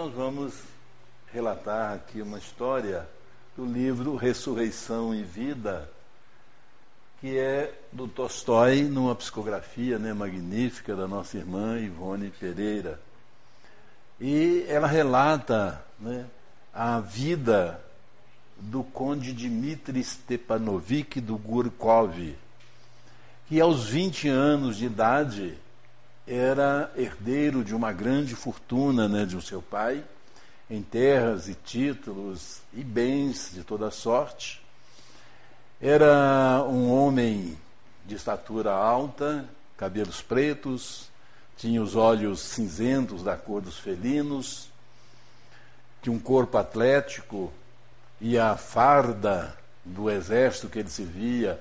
nós vamos relatar aqui uma história do livro Ressurreição e Vida, que é do Tolstói, numa psicografia, né, magnífica da nossa irmã Ivone Pereira. E ela relata, né, a vida do conde Dmitry Stepanovich do Gurkov, que aos 20 anos de idade era herdeiro de uma grande fortuna, né, de um seu pai, em terras e títulos e bens de toda sorte. Era um homem de estatura alta, cabelos pretos, tinha os olhos cinzentos da cor dos felinos, tinha um corpo atlético e a farda do exército que ele servia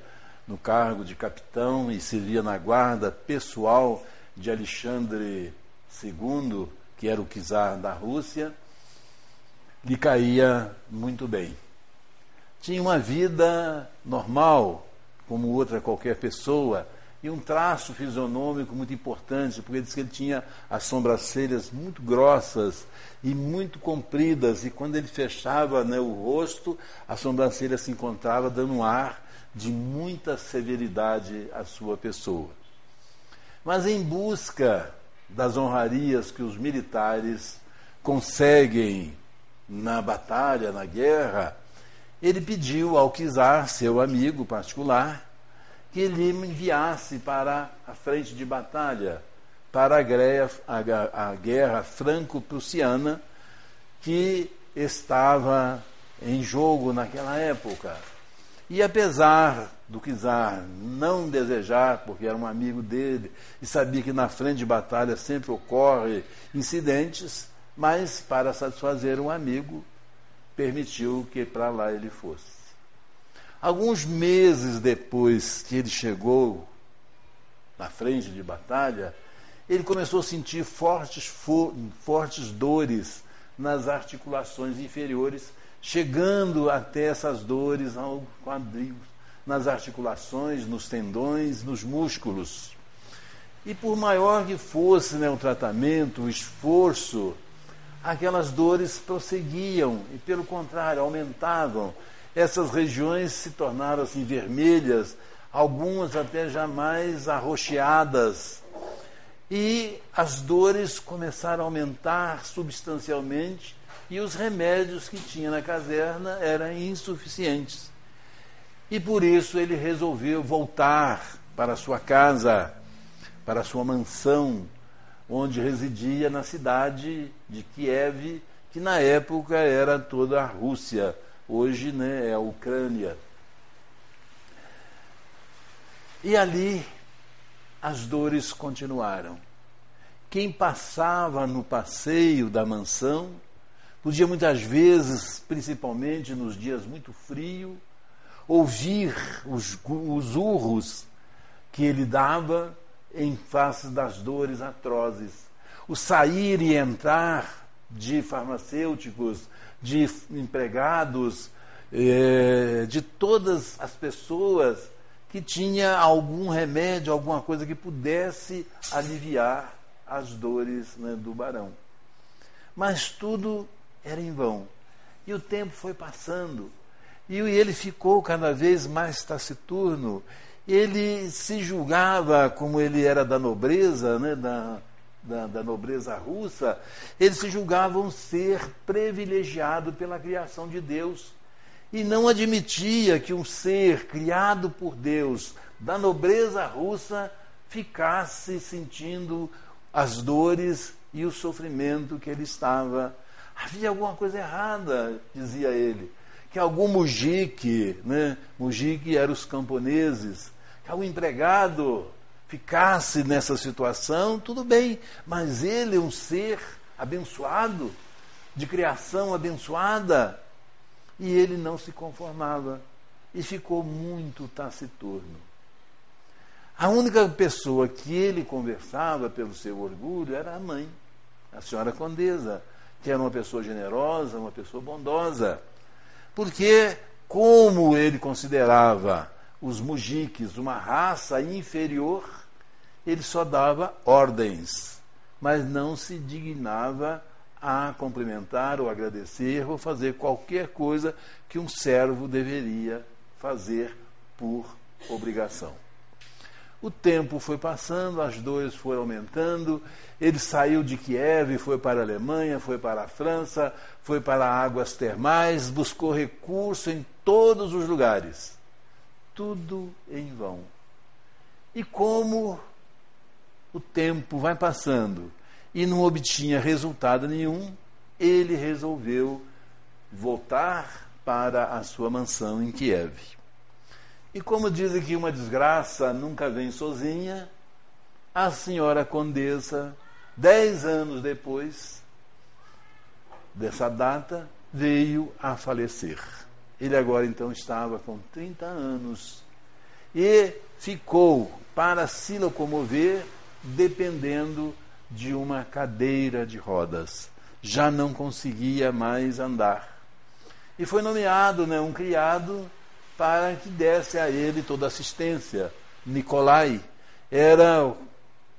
no cargo de capitão e servia na guarda pessoal de Alexandre II, que era o czar da Rússia, lhe caía muito bem. Tinha uma vida normal, como outra qualquer pessoa, e um traço fisionômico muito importante, porque diz que ele tinha as sobrancelhas muito grossas e muito compridas, e quando ele fechava, né, o rosto, a sobrancelha se encontrava dando um ar de muita severidade à sua pessoa. Mas em busca das honrarias que os militares conseguem na batalha, na guerra, ele pediu ao czar, seu amigo particular, que ele enviasse para a frente de batalha, para a guerra franco-prussiana, que estava em jogo naquela época. E apesar do czar não desejar, porque era um amigo dele, e sabia que na frente de batalha sempre ocorre incidentes, mas para satisfazer um amigo, permitiu que para lá ele fosse. Alguns meses depois que ele chegou na frente de batalha, ele começou a sentir fortes dores nas articulações inferiores, chegando até essas dores ao quadril, nas articulações, nos tendões, nos músculos. E por maior que fosse, né, o tratamento, o esforço, aquelas dores prosseguiam e, pelo contrário, aumentavam. Essas regiões se tornaram assim vermelhas, algumas até jamais arroxeadas. E as dores começaram a aumentar substancialmente e os remédios que tinha na caserna eram insuficientes. E por isso ele resolveu voltar para sua casa, para sua mansão, onde residia na cidade de Kiev, que na época era toda a Rússia, hoje, né, é a Ucrânia. E ali as dores continuaram. Quem passava no passeio da mansão podia muitas vezes, principalmente nos dias muito frios, ouvir os urros que ele dava em face das dores atrozes, o sair e entrar de farmacêuticos, de empregados, de todas as pessoas que tinha algum remédio, alguma coisa que pudesse aliviar as dores, né, do barão. Mas tudo era em vão. E o tempo foi passando. E ele ficou cada vez mais taciturno. Ele se julgava, como ele era da nobreza, né, da nobreza russa, ele se julgava um ser privilegiado pela criação de Deus e não admitia que um ser criado por Deus da nobreza russa ficasse sentindo as dores e o sofrimento que ele estava. Havia alguma coisa errada, dizia ele, que algum mujique, né, mujique eram os camponeses, o empregado ficasse nessa situação, tudo bem, mas ele é um ser abençoado, de criação abençoada, e ele não se conformava e ficou muito taciturno. A única pessoa que ele conversava pelo seu orgulho era a mãe, a senhora condesa, que era uma pessoa generosa, uma pessoa bondosa, porque como ele considerava os mujiques uma raça inferior, ele só dava ordens, mas não se dignava a cumprimentar ou agradecer ou fazer qualquer coisa que um servo deveria fazer por obrigação. O tempo foi passando, as dores foram aumentando, ele saiu de Kiev, foi para a Alemanha, foi para a França, foi para águas termais, buscou recurso em todos os lugares. Tudo em vão. E como o tempo vai passando e não obtinha resultado nenhum, ele resolveu voltar para a sua mansão em Kiev. E como dizem que uma desgraça nunca vem sozinha, a senhora condessa, 10 anos depois dessa data, veio a falecer. Ele agora então estava com 30 anos e ficou, para se locomover, dependendo de uma cadeira de rodas. Já não conseguia mais andar. E foi nomeado, um criado para que desse a ele toda assistência. Nicolai era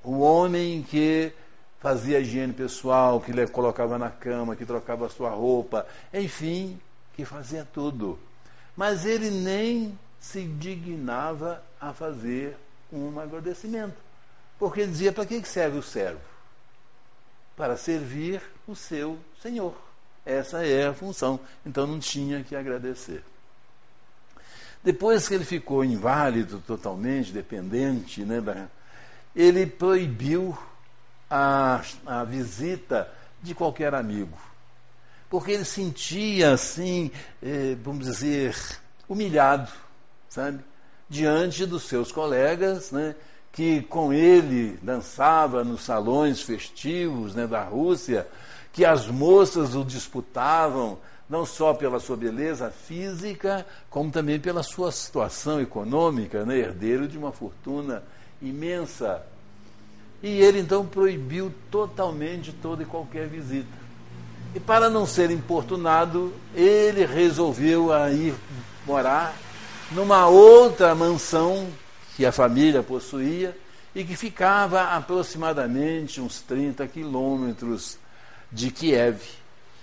o homem que fazia a higiene pessoal, que colocava na cama, que trocava a sua roupa, enfim, que fazia tudo. Mas ele nem se dignava a fazer um agradecimento, porque ele dizia: para que serve o servo? Para servir o seu senhor. Essa é a função. Então não tinha que agradecer. Depois que ele ficou inválido, totalmente dependente, ele proibiu a visita de qualquer amigo, porque ele sentia, vamos dizer, humilhado, diante dos seus colegas, que com ele dançava nos salões festivos da Rússia, que as moças o disputavam, não só pela sua beleza física, como também pela sua situação econômica, herdeiro de uma fortuna imensa. E ele então proibiu totalmente toda e qualquer visita. E para não ser importunado, ele resolveu ir morar numa outra mansão que a família possuía e que ficava a aproximadamente uns 30 quilômetros de Kiev,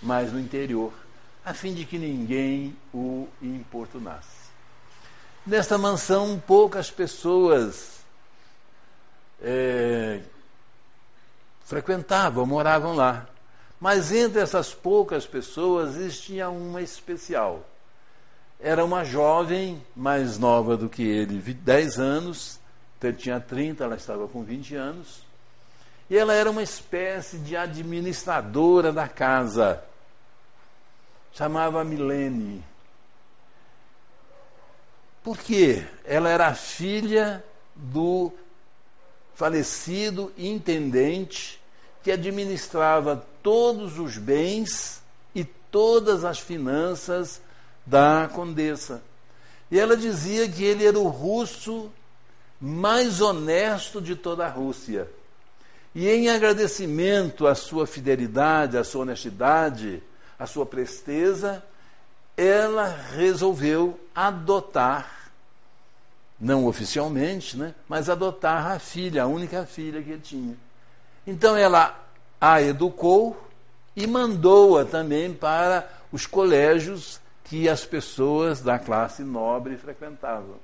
mas no interior, a fim de que ninguém o importunasse. Nesta mansão, poucas pessoas frequentavam, moravam lá. Mas entre essas poucas pessoas existia uma especial. Era uma jovem, mais nova do que ele, 10 anos, então ele tinha 30, ela estava com 20 anos, e ela era uma espécie de administradora da casa. Chamava Milena. Por quê? Ela era a filha do falecido intendente que administrava todos os bens e todas as finanças da condessa. E ela dizia que ele era o russo mais honesto de toda a Rússia. E em agradecimento à sua fidelidade, à sua honestidade, a sua presteza, ela resolveu adotar, não oficialmente, mas adotar a filha, a única filha que ele tinha. Então ela a educou e mandou-a também para os colégios que as pessoas da classe nobre frequentavam.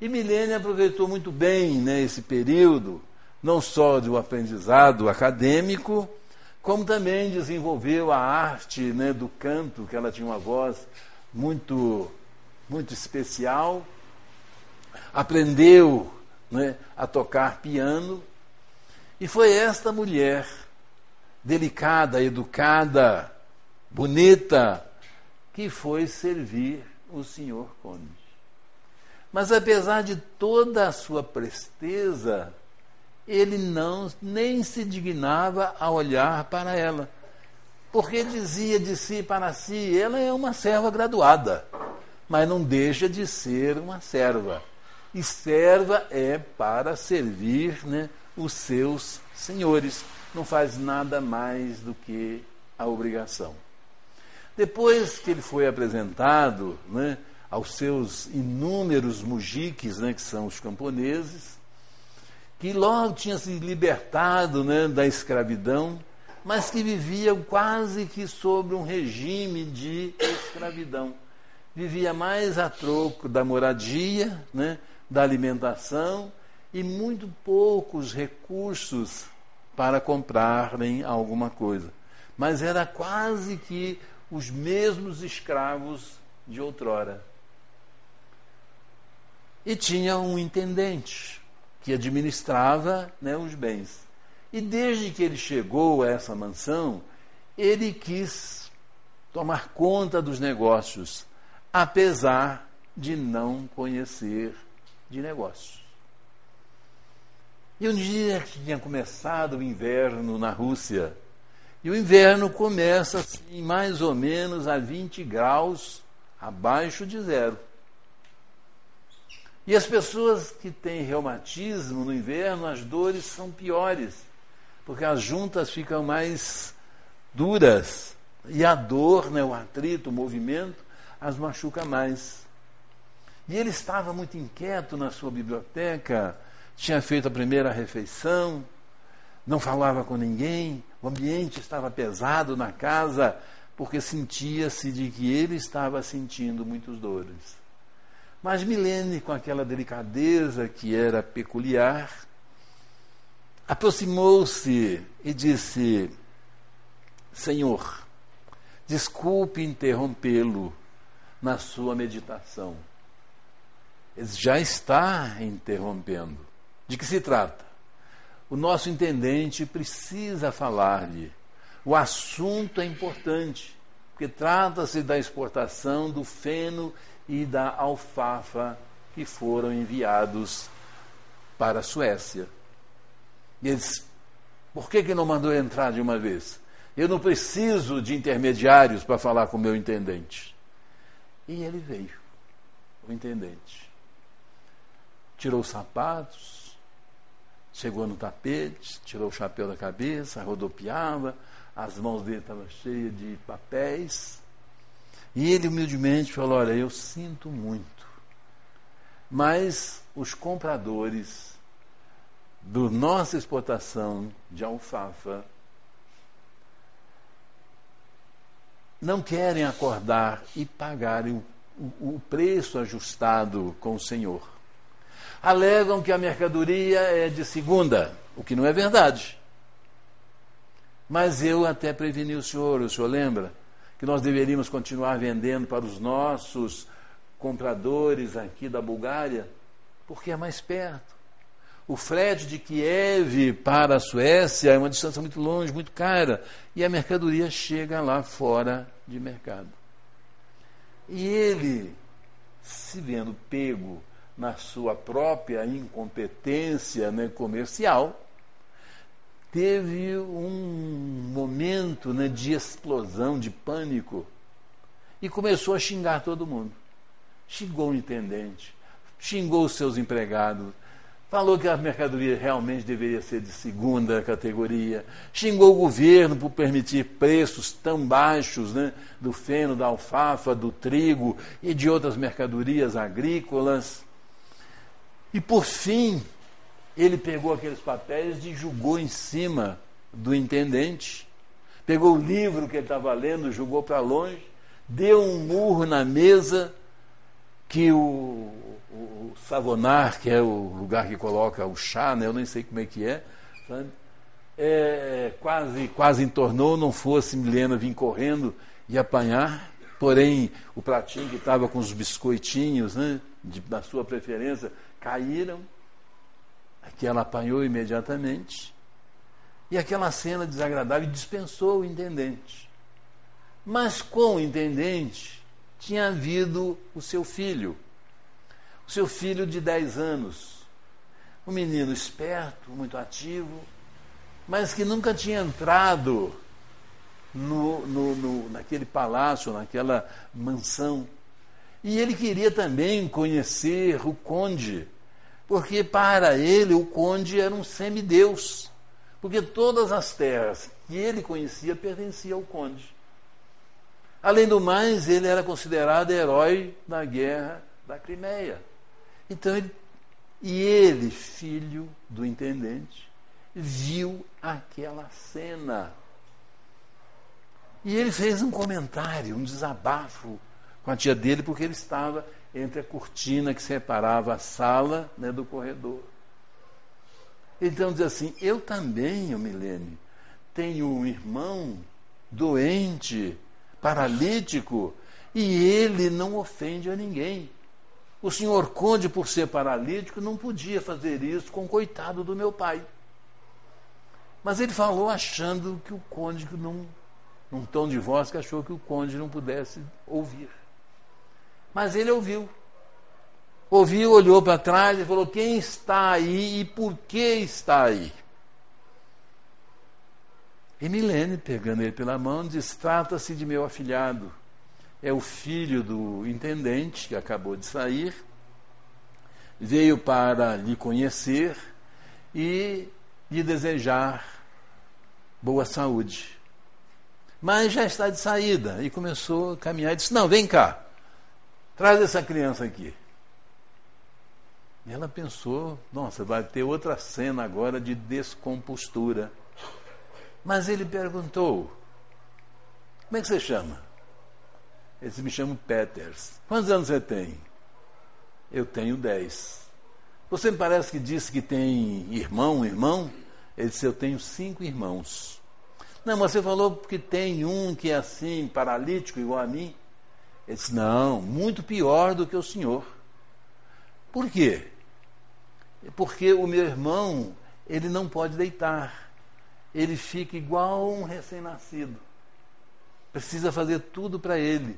E Milena aproveitou muito bem esse período, não só do aprendizado acadêmico, como também desenvolveu a arte do canto, que ela tinha uma voz muito, muito especial. Aprendeu a tocar piano. E foi esta mulher, delicada, educada, bonita, que foi servir o senhor Conde. Mas apesar de toda a sua presteza, ele nem se dignava a olhar para ela, porque dizia de si para si: ela é uma serva graduada, mas não deixa de ser uma serva, e serva é para servir os seus senhores, não faz nada mais do que a obrigação. Depois que ele foi apresentado aos seus inúmeros mujiques, que são os camponeses, que logo tinha se libertado da escravidão, mas que viviam quase que sobre um regime de escravidão. Vivia mais a troco da moradia, né, da alimentação, e muito poucos recursos para comprarem alguma coisa. Mas era quase que os mesmos escravos de outrora. E tinha um intendente que administrava, né, os bens. E desde que ele chegou a essa mansão, ele quis tomar conta dos negócios, apesar de não conhecer de negócios. E um dia que tinha começado o inverno na Rússia, e o inverno começa assim, mais ou menos a 20 graus abaixo de zero. E as pessoas que têm reumatismo no inverno, as dores são piores, porque as juntas ficam mais duras e a dor, né, o atrito, o movimento, as machuca mais. E ele estava muito inquieto na sua biblioteca, tinha feito a primeira refeição, não falava com ninguém, o ambiente estava pesado na casa, porque sentia-se de que ele estava sentindo muitas dores. Mas Milena, com aquela delicadeza que era peculiar, aproximou-se e disse: Senhor, desculpe interrompê-lo na sua meditação. Ele já está interrompendo. De que se trata? O nosso intendente precisa falar-lhe. O assunto é importante, porque trata-se da exportação do feno e da alfafa que foram enviados para a Suécia. E eles, por que não mandou entrar de uma vez? Eu não preciso de intermediários para falar com o meu intendente. E ele veio, o intendente. Tirou os sapatos, chegou no tapete, tirou o chapéu da cabeça, rodopiava, as mãos dele estavam cheias de papéis. E ele humildemente falou: olha, eu sinto muito, mas os compradores da nossa exportação de alfafa não querem acordar e pagarem o preço ajustado com o senhor. Alegam que a mercadoria é de segunda, o que não é verdade. Mas eu até preveni o senhor lembra? Que nós deveríamos continuar vendendo para os nossos compradores aqui da Bulgária, porque é mais perto. O frete de Kiev para a Suécia é uma distância muito longe, muito cara, e a mercadoria chega lá fora de mercado. E ele, se vendo pego na sua própria incompetência, né, comercial, teve um momento, né, de explosão, de pânico, e começou a xingar todo mundo. Xingou o intendente, xingou os seus empregados, falou que a mercadoria realmente deveria ser de segunda categoria, xingou o governo por permitir preços tão baixos, né, do feno, da alfafa, do trigo e de outras mercadorias agrícolas. E por fim, ele pegou aqueles papéis e julgou em cima do intendente, pegou o livro que ele estava lendo, julgou para longe, deu um murro na mesa que o Savonar, que é o lugar que coloca o chá, né, eu nem sei como é que é, sabe? Quase entornou, não fosse Milena vir correndo e apanhar, porém o pratinho que estava com os biscoitinhos, né, da sua preferência, caíram, que ela apanhou imediatamente, e aquela cena desagradável dispensou o intendente. Mas com o intendente tinha havido o seu filho de 10 anos, um menino esperto, muito ativo, mas que nunca tinha entrado naquele palácio, naquela mansão. E ele queria também conhecer o conde, porque para ele o conde era um semideus, porque todas as terras que ele conhecia pertenciam ao conde. Além do mais, ele era considerado herói da guerra da Crimeia. Então, ele, filho do intendente, viu aquela cena E ele fez um comentário, um desabafo com a tia dele, porque ele estava entre a cortina que separava a sala, né, do corredor. Então diz assim: eu também, Milene, tenho um irmão doente, paralítico, e ele não ofende a ninguém. O senhor Conde, por ser paralítico, não podia fazer isso com o coitado do meu pai. Mas ele falou achando que o Conde, num tom de voz que achou que o Conde não pudesse ouvir. Mas ele ouviu. Ouviu, olhou para trás e falou: quem está aí e por que está aí? E Milene, pegando ele pela mão, diz: trata-se de meu afilhado. É o filho do intendente que acabou de sair, veio para lhe conhecer e lhe desejar boa saúde. Mas já está de saída. E começou a caminhar e disse: não, vem cá, traz essa criança aqui. E ela pensou: nossa, vai ter outra cena agora de descompostura. Mas ele perguntou: como é que você chama? Ele disse: me chamo Peters. Quantos anos você tem? Eu tenho 10. Você me parece que disse que tem irmão? Ele disse: eu tenho 5 irmãos. Não, mas você falou que tem um que é assim, paralítico, igual a mim. Ele disse: não, muito pior do que o senhor. Por quê? Porque o meu irmão, ele não pode deitar. Ele fica igual um recém-nascido. Precisa fazer tudo para ele.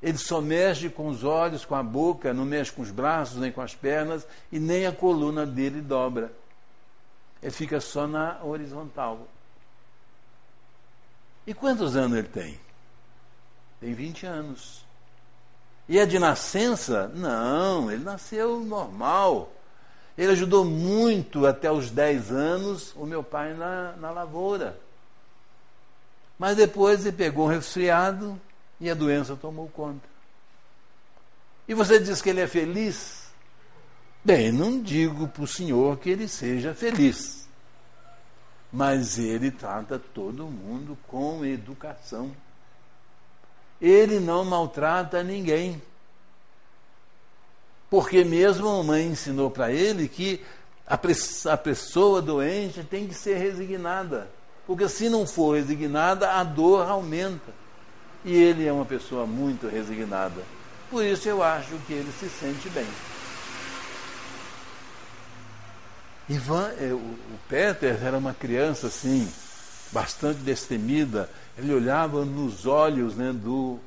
Ele só mexe com os olhos, com a boca, não mexe com os braços, nem com as pernas, e nem a coluna dele dobra. Ele fica só na horizontal. E quantos anos ele tem? Tem 20 anos. E é de nascença? Não, ele nasceu normal. Ele ajudou muito até os 10 anos o meu pai na lavoura. Mas depois ele pegou um resfriado e a doença tomou conta. E você diz que ele é feliz? Bem, não digo para o senhor que ele seja feliz, mas ele trata todo mundo com educação. Ele não maltrata ninguém, porque mesmo a mãe ensinou para ele que a pessoa doente tem que ser resignada, porque se não for resignada, a dor aumenta. E ele é uma pessoa muito resignada. Por isso eu acho que ele se sente bem. O Peter era uma criança assim, bastante destemida. Ele olhava nos olhos, né, do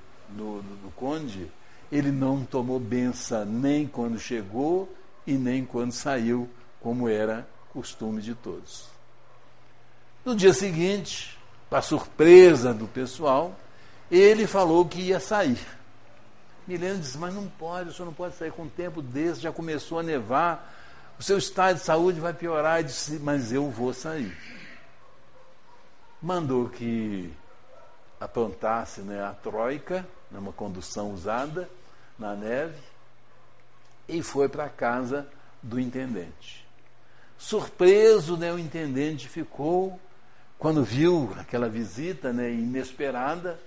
Conde. Ele não tomou benção nem quando chegou e nem quando saiu, como era costume de todos. No dia seguinte, para surpresa do pessoal, ele falou que ia sair. Milena disse: mas não pode, o senhor não pode sair com um tempo desse, já começou a nevar, o seu estado de saúde vai piorar. Ele disse: mas eu vou sair. Mandou que aprontasse, né, a troika, numa condução usada na neve, e foi para a casa do intendente. Surpreso, né, o intendente ficou quando viu aquela visita, né, inesperada,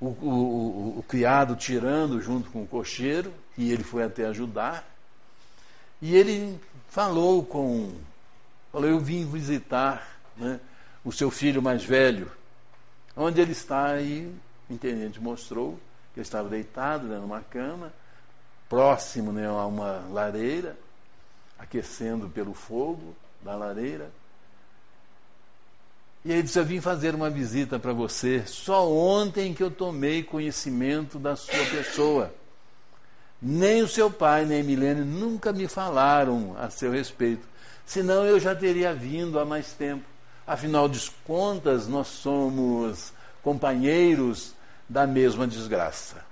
o criado tirando junto com o cocheiro, e ele foi até ajudar. E ele falou: eu vim visitar, né, o seu filho mais velho. Onde ele está? E o intendente mostrou que ele estava deitado, né, numa cama, próximo, né, a uma lareira, aquecendo pelo fogo da lareira. E ele disse: eu vim fazer uma visita para você. Só ontem que eu tomei conhecimento da sua pessoa. Nem o seu pai, nem Milene nunca me falaram a seu respeito. Senão eu já teria vindo há mais tempo. Afinal de contas, nós somos companheiros da mesma desgraça.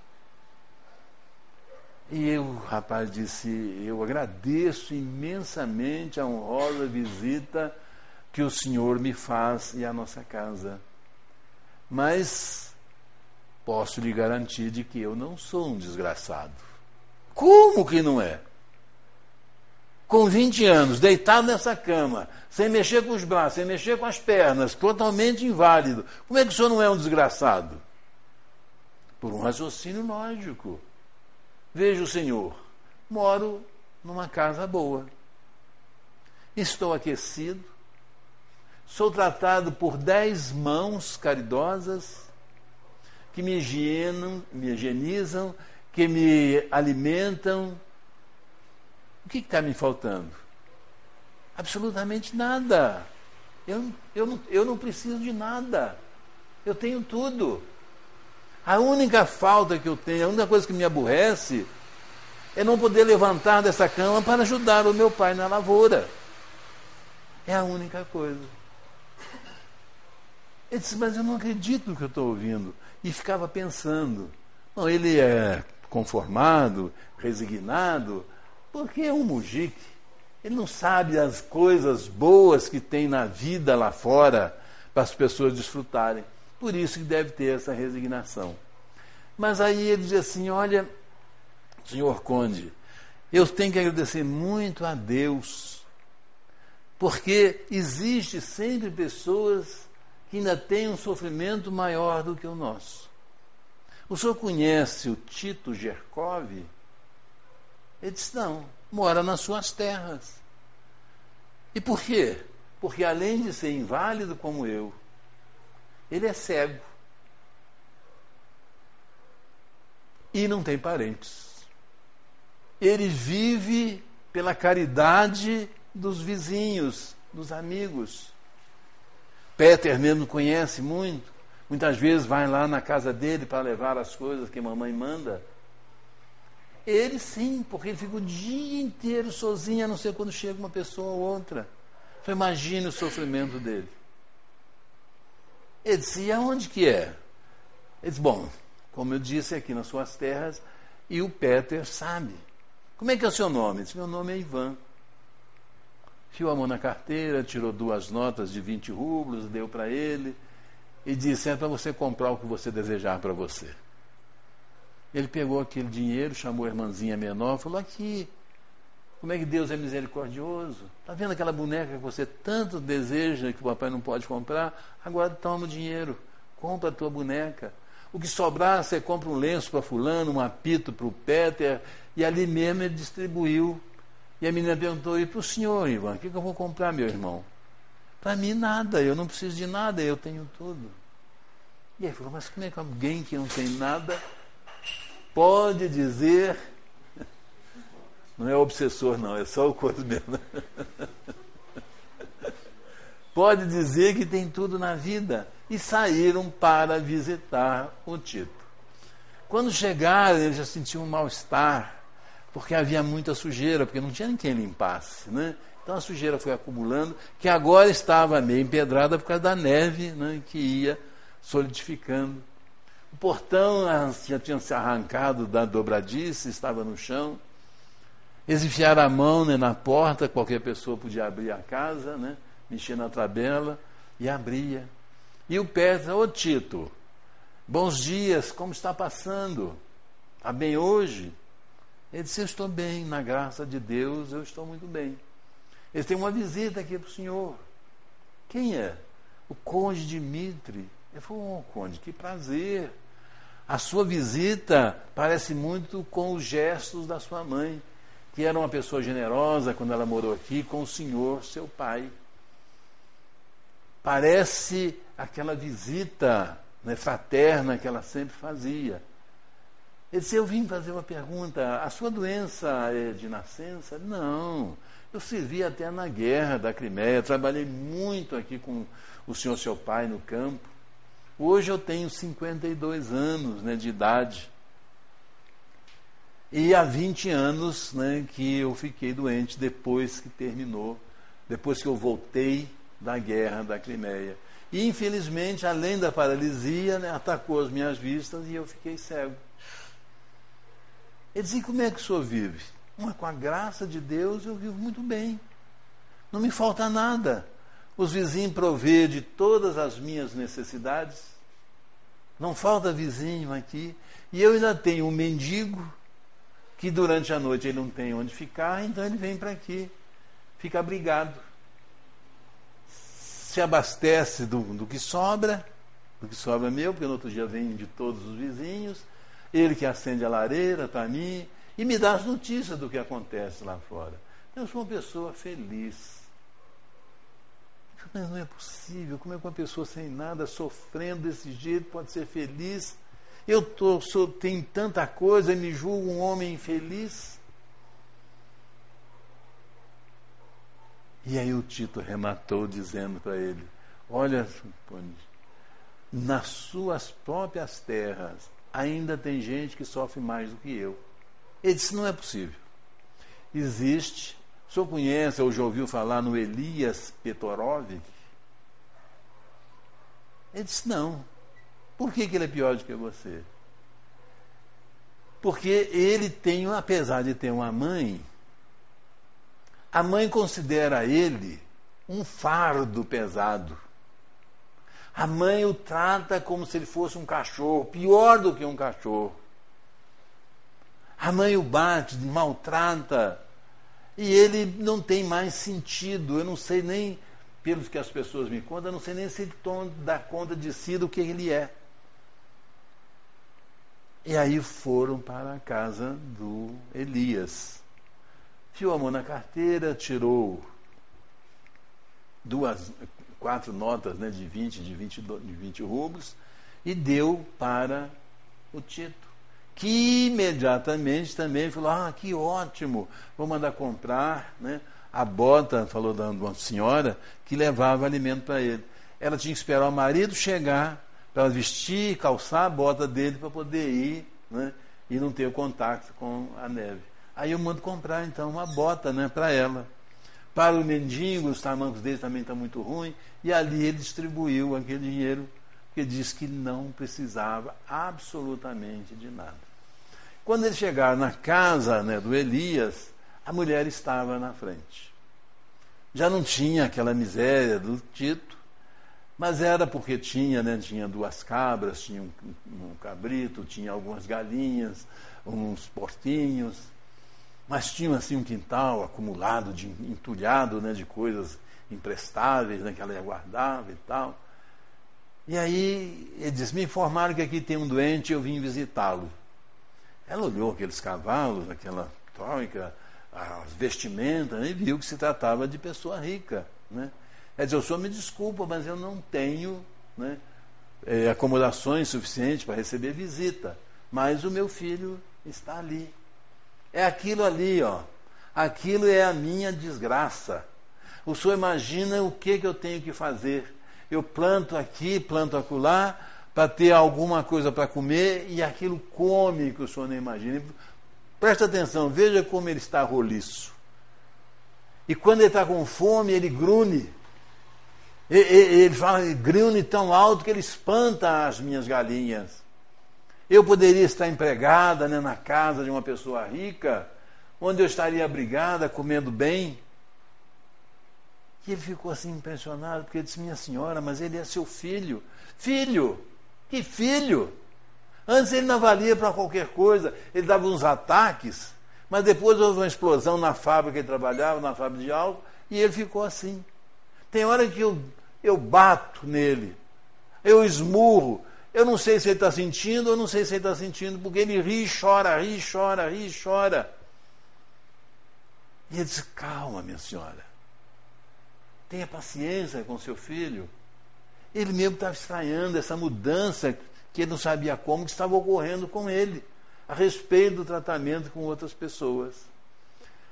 E o rapaz disse: eu agradeço imensamente a honrosa visita que o senhor me faz e a nossa casa, mas posso lhe garantir de que eu não sou um desgraçado. Como que não é? Com 20 anos, deitado nessa cama, sem mexer com os braços, sem mexer com as pernas, totalmente inválido, como é que o senhor não é um desgraçado? por um raciocínio lógico. Veja o senhor, moro numa casa boa, estou aquecido, sou tratado por 10 mãos caridosas que me higienizam, que me alimentam. O que está me faltando? Absolutamente nada. Eu não preciso de nada. Eu tenho tudo. A única falta que eu tenho, a única coisa que me aborrece é não poder levantar dessa cama para ajudar o meu pai na lavoura. É a única coisa. Ele disse, mas eu não acredito no que eu estou ouvindo. E ficava pensando. Não, ele é conformado, resignado, porque é um mujique. Ele não sabe as coisas boas que tem na vida lá fora para as pessoas desfrutarem. Por isso que deve ter essa resignação. Mas aí ele diz assim, olha, senhor Conde, eu tenho que agradecer muito a Deus, porque existe sempre pessoas que ainda têm um sofrimento maior do que o nosso. O senhor conhece o Tito Jerkovi? Ele disse, não, mora nas suas terras. E por quê? Porque além de ser inválido como eu, ele é cego e não tem parentes. Ele vive pela caridade dos vizinhos, dos amigos. Peter mesmo conhece muito. Muitas vezes vai lá na casa dele para levar as coisas que a mamãe manda. Ele sim, porque ele fica o dia inteiro sozinho, a não ser quando chega uma pessoa ou outra. Então imagine o sofrimento dele. Ele disse, e aonde que é? Ele disse, bom, como eu disse, aqui nas suas terras, e o Peter sabe. Como é que é o seu nome? Ele disse, meu nome é Ivan. Fiou a mão na carteira, tirou 2 notas de 20 rublos, deu para ele e disse, é para você comprar o que você desejar para você. Ele pegou aquele dinheiro, chamou a irmãzinha menor, falou, aqui, como é que Deus é misericordioso? Está vendo aquela boneca que você tanto deseja, que o papai não pode comprar? Agora toma o dinheiro, compra a tua boneca. O que sobrar, você compra um lenço para fulano, um apito para o Peter, e ali mesmo ele distribuiu. E a menina perguntou, e para o senhor, Ivan, o que eu vou comprar, meu irmão? Para mim nada, eu não preciso de nada, eu tenho tudo. E ele falou, mas como é que alguém que não tem nada pode dizer... Não é obsessor não, é só o corpo mesmo. Pode dizer que tem tudo na vida. E saíram para visitar o Tito. Quando chegaram, ele já sentiu um mal-estar, porque havia muita sujeira, porque não tinha ninguém limpasse, né? Então a sujeira foi acumulando, que agora estava meio empedrada por causa da neve, né, que ia solidificando. O portão já tinha se arrancado da dobradiça, estava no chão. Eles enfiaram a mão, né, na porta, qualquer pessoa podia abrir a casa, né, mexer na tabela, e abria. E o Petra, ô Tito, bons dias, como está passando? Está bem hoje? Ele disse, eu estou bem, na graça de Deus, eu estou muito bem. Eles têm uma visita aqui para o senhor. Quem é? O Conde Dmitry. Ele falou, ô Conde, que prazer. A sua visita parece muito com os gestos da sua mãe, que era uma pessoa generosa quando ela morou aqui com o senhor, seu pai. Parece aquela visita, né, fraterna que ela sempre fazia. Ele disse, eu vim fazer uma pergunta, a sua doença é de nascença? Não, eu servi até na guerra da Crimeia, trabalhei muito aqui com o senhor, seu pai, no campo. Hoje eu tenho 52 anos, né, de idade. E há 20 anos, né, que eu fiquei doente depois que eu voltei da guerra da Crimeia. E infelizmente, além da paralisia, né, atacou as minhas vistas e eu fiquei cego. Ele disse, como é que o senhor vive? Com a graça de Deus eu vivo muito bem. Não me falta nada. Os vizinhos provêem de todas as minhas necessidades. Não falta vizinho aqui. E eu ainda tenho um mendigo que durante a noite ele não tem onde ficar, então ele vem para aqui, fica abrigado, se abastece do que sobra O que sobra é meu, porque no outro dia vem de todos os vizinhos, ele que acende a lareira para mim e me dá as notícias do que acontece lá fora. Eu sou uma pessoa feliz. Mas não é possível, como é que uma pessoa sem nada, sofrendo desse jeito, pode ser feliz? Eu tenho tanta coisa e me julgo um homem infeliz? E aí o Tito rematou dizendo para ele, olha, nas suas próprias terras ainda tem gente que sofre mais do que eu. Ele disse, não é possível. Existe, o senhor conhece ou já ouviu falar no Elias Petorovic? Ele disse, não. Por que ele é pior do que você? Porque ele tem, apesar de ter uma mãe, a mãe considera ele um fardo pesado. A mãe o trata como se ele fosse um cachorro, pior do que um cachorro. A mãe o bate, maltrata, e ele não tem mais sentido. Eu não sei nem, pelos que as pessoas me contam, eu não sei nem se ele dá conta de si do que ele é. E aí foram para a casa do Elias. Fiou a mão na carteira, tirou 4 notas, né, de 20, de 20 rublos, e deu para o Tito, que imediatamente também falou, ah, que ótimo, vou mandar comprar, né, a bota, falou da uma senhora, que levava alimento para ele. Ela tinha que esperar o marido chegar para vestir, calçar a bota dele para poder ir, né, e não ter o contato com a neve. Aí eu mando comprar, então, uma bota, né, para ela. Para o mendigo, os tamancos dele também estão muito ruins. E ali ele distribuiu aquele dinheiro, porque disse que não precisava absolutamente de nada. Quando eles chegaram na casa, né, do Elias, a mulher estava na frente. Já não tinha aquela miséria do Tito, mas era porque tinha, né, tinha 2 cabras, tinha um cabrito, tinha algumas galinhas, uns porquinhos. Mas tinha assim um quintal acumulado, entulhado, né, de coisas imprestáveis, né, que ela guardava e tal. E aí ele disse, me informaram que aqui tem um doente e eu vim visitá-lo. Ela olhou aqueles cavalos, aquela troika, as vestimentas, né, e viu que se tratava de pessoa rica, né. Ela disse, o senhor me desculpa, mas eu não tenho, né, acomodações suficientes para receber visita, mas o meu filho está ali. É aquilo ali, ó. Aquilo é a minha desgraça. O senhor imagina o que eu tenho que fazer. Eu planto aqui, planto acolá, para ter alguma coisa para comer, e aquilo come que o senhor não imagina. Presta atenção, veja como ele está roliço. E quando ele está com fome, ele grune. Ele fala, ele grune tão alto que ele espanta as minhas galinhas. Eu poderia estar empregada, né, na casa de uma pessoa rica, onde eu estaria abrigada, comendo bem. E ele ficou assim impressionado, porque ele disse, minha senhora, mas ele é seu filho. Filho? Que filho? Antes ele não valia para qualquer coisa, ele dava uns ataques, mas depois houve uma explosão na fábrica que ele trabalhava, na fábrica de álcool, e ele ficou assim. Tem hora que eu bato nele, eu esmurro. Eu não sei se ele está sentindo, eu não sei se ele está sentindo, porque ele ri e chora, ri e chora, ri e chora. E ele disse, calma, minha senhora. Tenha paciência com seu filho. Ele mesmo estava estranhando essa mudança que ele não sabia como, que estava ocorrendo com ele, a respeito do tratamento com outras pessoas.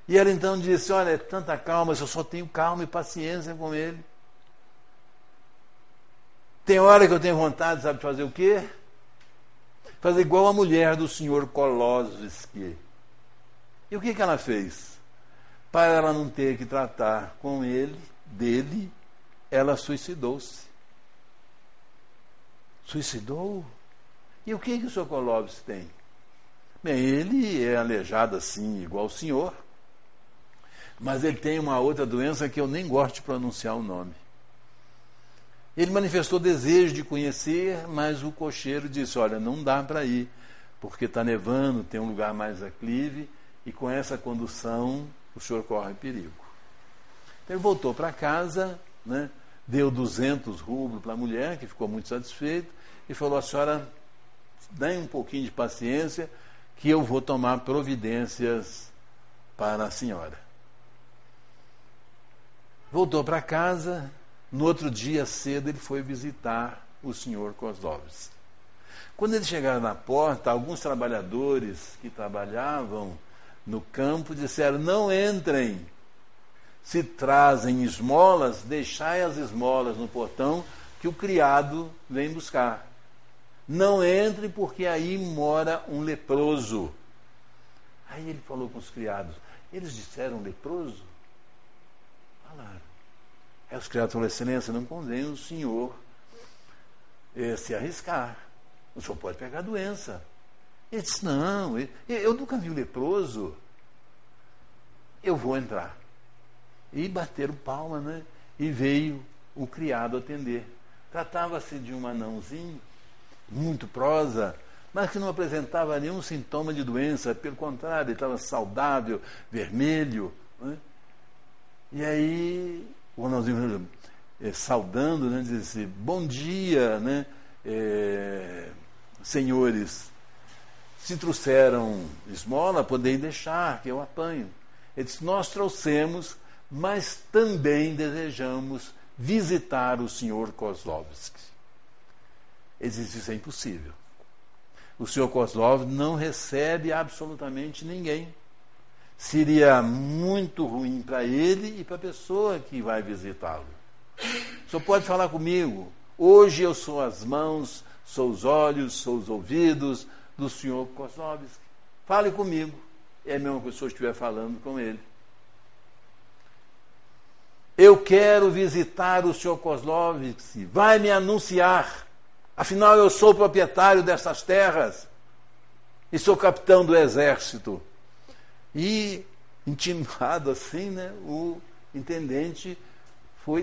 E ela então disse, olha, é tanta calma, eu só tenho calma e paciência com ele. Tem hora que eu tenho vontade, sabe, de fazer o quê? Fazer igual a mulher do senhor Kolosvski. E o que ela fez? Para ela não ter que tratar com ele, dele, ela suicidou-se. Suicidou? E o que o senhor Kolosvski tem? Bem, ele é aleijado assim, igual o senhor, mas ele tem uma outra doença que eu nem gosto de pronunciar o nome. Ele manifestou desejo de conhecer, mas o cocheiro disse, olha, não dá para ir, porque está nevando, tem um lugar mais aclive, e com essa condução o senhor corre perigo. Então ele voltou para casa, né, deu 200 rublos para a mulher, que ficou muito satisfeita, e falou: a senhora dá um pouquinho de paciência, que eu vou tomar providências para a senhora. Voltou para casa. No outro dia cedo ele foi visitar o senhor Kozlovski. Quando ele chegava na porta, alguns trabalhadores que trabalhavam no campo disseram: não entrem, se trazem esmolas, deixai as esmolas no portão, que o criado vem buscar. Não entrem, porque aí mora um leproso. Aí ele falou com os criados: eles disseram leproso? Falaram. Aí os criados falaram: excelência, não convém o senhor se arriscar, o senhor pode pegar a doença. Ele disse: não, eu nunca vi um leproso, eu vou entrar. E bateram palma, né? E veio o criado atender. Tratava-se de um anãozinho, muito prosa, mas que não apresentava nenhum sintoma de doença. Pelo contrário, ele estava saudável, vermelho, né? E aí o anãozinho, saudando, né, disse: bom dia, né, senhores, se trouxeram esmola, podem deixar, que eu apanho. Ele disse: nós trouxemos, mas também desejamos visitar o senhor Kozlovski. Ele disse: isso é impossível. O senhor Kozlovski não recebe absolutamente ninguém. Seria muito ruim para ele e para a pessoa que vai visitá-lo. O senhor pode falar comigo. Hoje eu sou as mãos, sou os olhos, sou os ouvidos do senhor Kozlovski. Fale comigo. É a mesma coisa se eu estiver falando com ele. Eu quero visitar o senhor Kozlovski. Vai me anunciar. Afinal, eu sou o proprietário dessas terras e sou capitão do exército. E, intimado assim, né, o intendente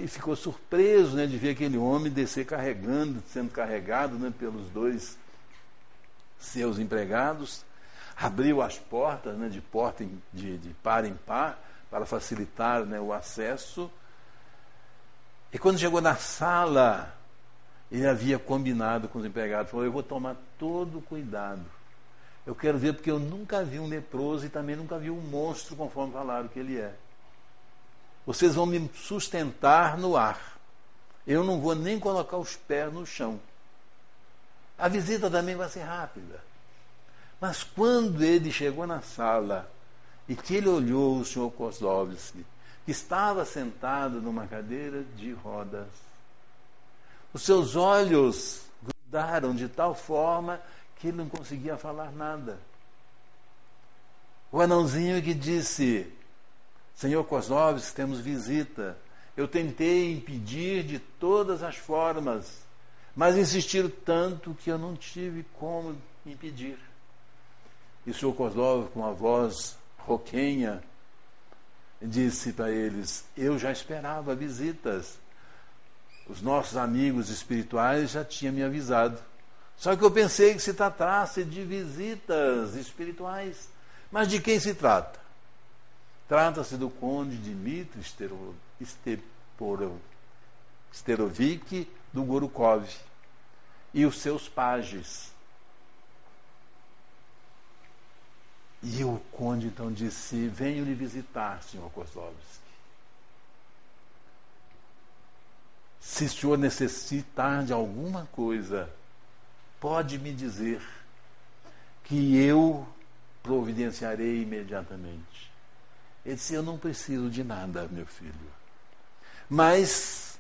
ficou surpreso, né, de ver aquele homem descer carregando, sendo carregado, né, pelos dois seus empregados. Abriu as portas, né, de par em par, para facilitar, né, o acesso. E quando chegou na sala, ele havia combinado com os empregados, falou: eu vou tomar todo cuidado, eu quero ver, porque eu nunca vi um leproso e também nunca vi um monstro, conforme falaram que ele é. Vocês vão me sustentar no ar, eu não vou nem colocar os pés no chão. A visita também vai ser rápida. Mas quando ele chegou na sala e que ele olhou o senhor Kozlovski, que estava sentado numa cadeira de rodas, os seus olhos grudaram de tal forma que ele não conseguia falar nada. O anãozinho que disse: senhor Kozlovski, temos visita. Eu tentei impedir de todas as formas, mas insistiram tanto que eu não tive como impedir. E o senhor Kozlovski, com a voz roquenha, disse para eles: eu já esperava visitas. Os nossos amigos espirituais já tinham me avisado. Só que eu pensei que se tratasse de visitas espirituais. Mas de quem se trata? Trata-se do conde Dmitry Stepanovich do Gurkov e os seus pajes. E o conde então disse: venho lhe visitar, senhor Kozlovski. Se o senhor necessitar de alguma coisa, pode me dizer, que eu providenciarei imediatamente. Ele disse: eu não preciso de nada, meu filho, mas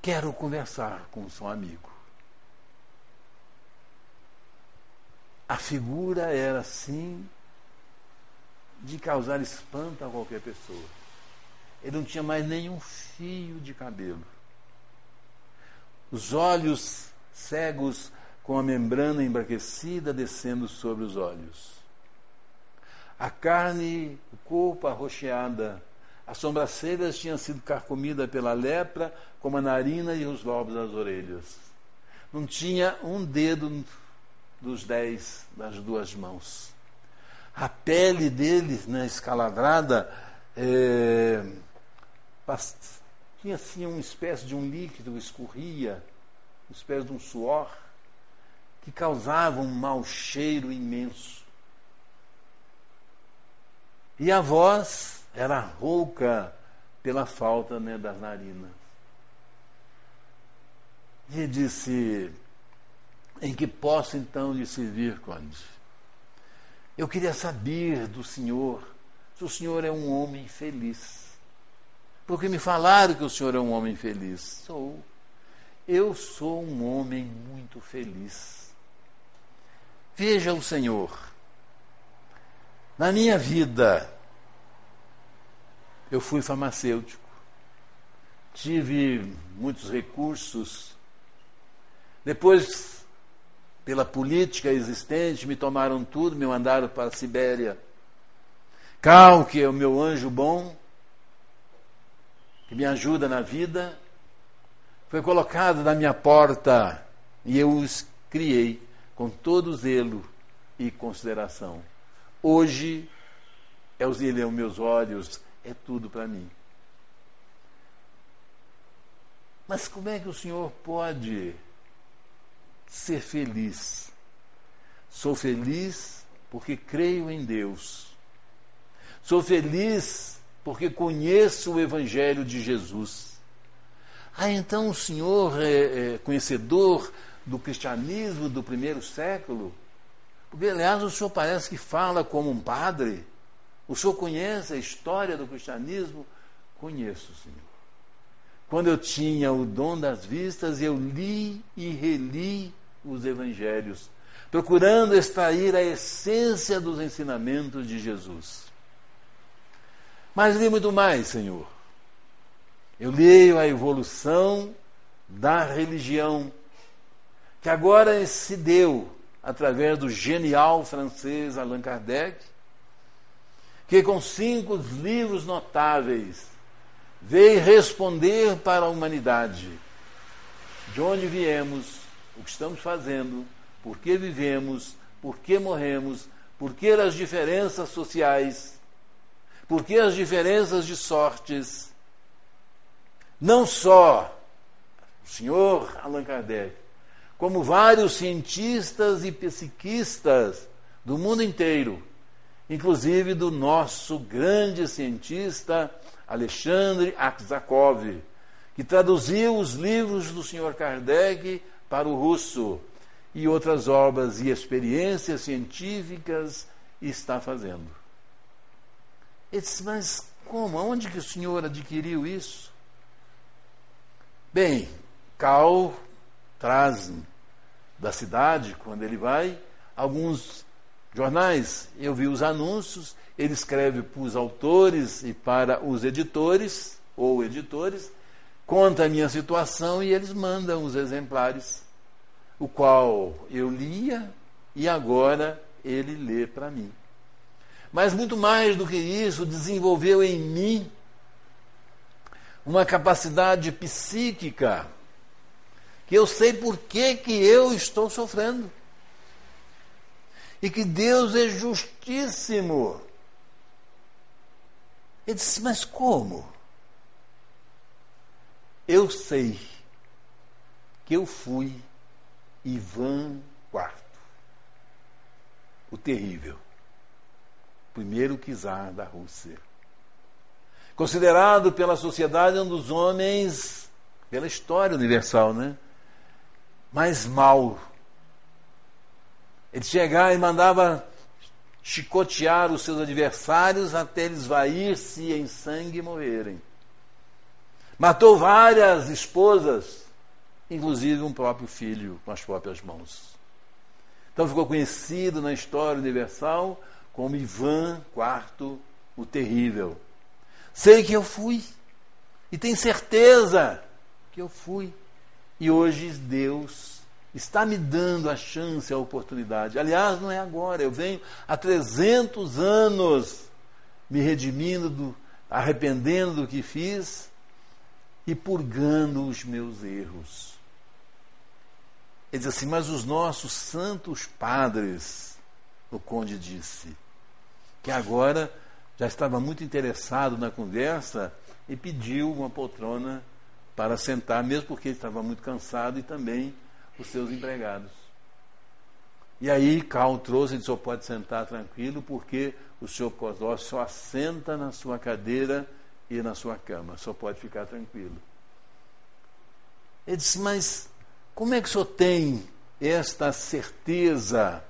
quero conversar com o seu amigo. A figura era assim, de causar espanto a qualquer pessoa. Ele não tinha mais nenhum fio de cabelo. Os olhos cegos, com a membrana embraquecida descendo sobre os olhos. A carne, o corpo arroxeada. As sobrancelhas tinham sido carcomidas pela lepra, como a narina e os lobos das orelhas. Não tinha um dedo dos 10 das duas mãos. A pele dele, né, escaladrada, tinha assim uma espécie de um líquido, escorria, uma espécie de um suor, que causava um mau cheiro imenso. E a voz era rouca pela falta, né, das narinas. E disse: em que posso então lhe servir, conde? Eu queria saber do senhor se o senhor é um homem feliz. Porque me falaram que o senhor é um homem feliz. Sou. Eu sou um homem muito feliz. Veja o senhor. Na minha vida, eu fui farmacêutico, tive muitos recursos. Depois, pela política existente, me tomaram tudo, me mandaram para a Sibéria. Karl, que é o meu anjo bom, que me ajuda na vida, foi colocado na minha porta e eu os criei com todo zelo e consideração. Hoje, ele é os meus olhos, é tudo para mim. Mas como é que o senhor pode ser feliz? Sou feliz porque creio em Deus. Sou feliz porque conheço o Evangelho de Jesus. Ah, então o senhor é conhecedor do cristianismo do primeiro século? Porque, aliás, o senhor parece que fala como um padre. O senhor conhece a história do cristianismo? Conheço, senhor. Quando eu tinha o dom das vistas, eu li e reli os evangelhos, procurando extrair a essência dos ensinamentos de Jesus. Mas li muito mais, senhor. Eu leio a evolução da religião, que agora se deu através do genial francês Allan Kardec, que com 5 livros notáveis veio responder para a humanidade de onde viemos, o que estamos fazendo, por que vivemos, por que morremos, por que as diferenças sociais, por que as diferenças de sortes. Não só o senhor Allan Kardec, como vários cientistas e psiquistas do mundo inteiro, inclusive do nosso grande cientista Alexandre Aksakov, que traduziu os livros do Sr. Kardec para o russo, e outras obras e experiências científicas está fazendo. Eu disse: mas como? Onde que o senhor adquiriu isso? Bem, Karl trazem da cidade, quando ele vai, alguns jornais. Eu vi os anúncios, ele escreve para os autores e para os editores, ou editores, conta a minha situação e eles mandam os exemplares, o qual eu lia e agora ele lê para mim. Mas muito mais do que isso, desenvolveu em mim uma capacidade psíquica que eu sei por que eu estou sofrendo. E que Deus é justíssimo. Ele disse: mas como? Eu sei que eu fui Ivan Quarto, o terrível, primeiro czar da Rússia, considerado pela sociedade um dos homens, pela história universal, né, mais mal. Ele chegava e mandava chicotear os seus adversários até eles vair-se em sangue e morrerem. Matou várias esposas, inclusive um próprio filho, com as próprias mãos. Então ficou conhecido na história universal como Ivan IV, o Terrível. Sei que eu fui, e tenho certeza que eu fui. E hoje Deus está me dando a chance, a oportunidade. Aliás, não é agora, eu venho há 300 anos me redimindo, arrependendo do que fiz e purgando os meus erros. Ele diz assim: mas os nossos santos padres, o conde disse, que agora já estava muito interessado na conversa e pediu uma poltrona para sentar, mesmo porque ele estava muito cansado, e também os seus empregados. E aí Karl trouxe e disse: "O senhor pode sentar tranquilo, porque o senhor Kozlovski só assenta na sua cadeira e na sua cama, só pode ficar tranquilo." Ele disse: "Mas como é que o senhor tem esta certeza?"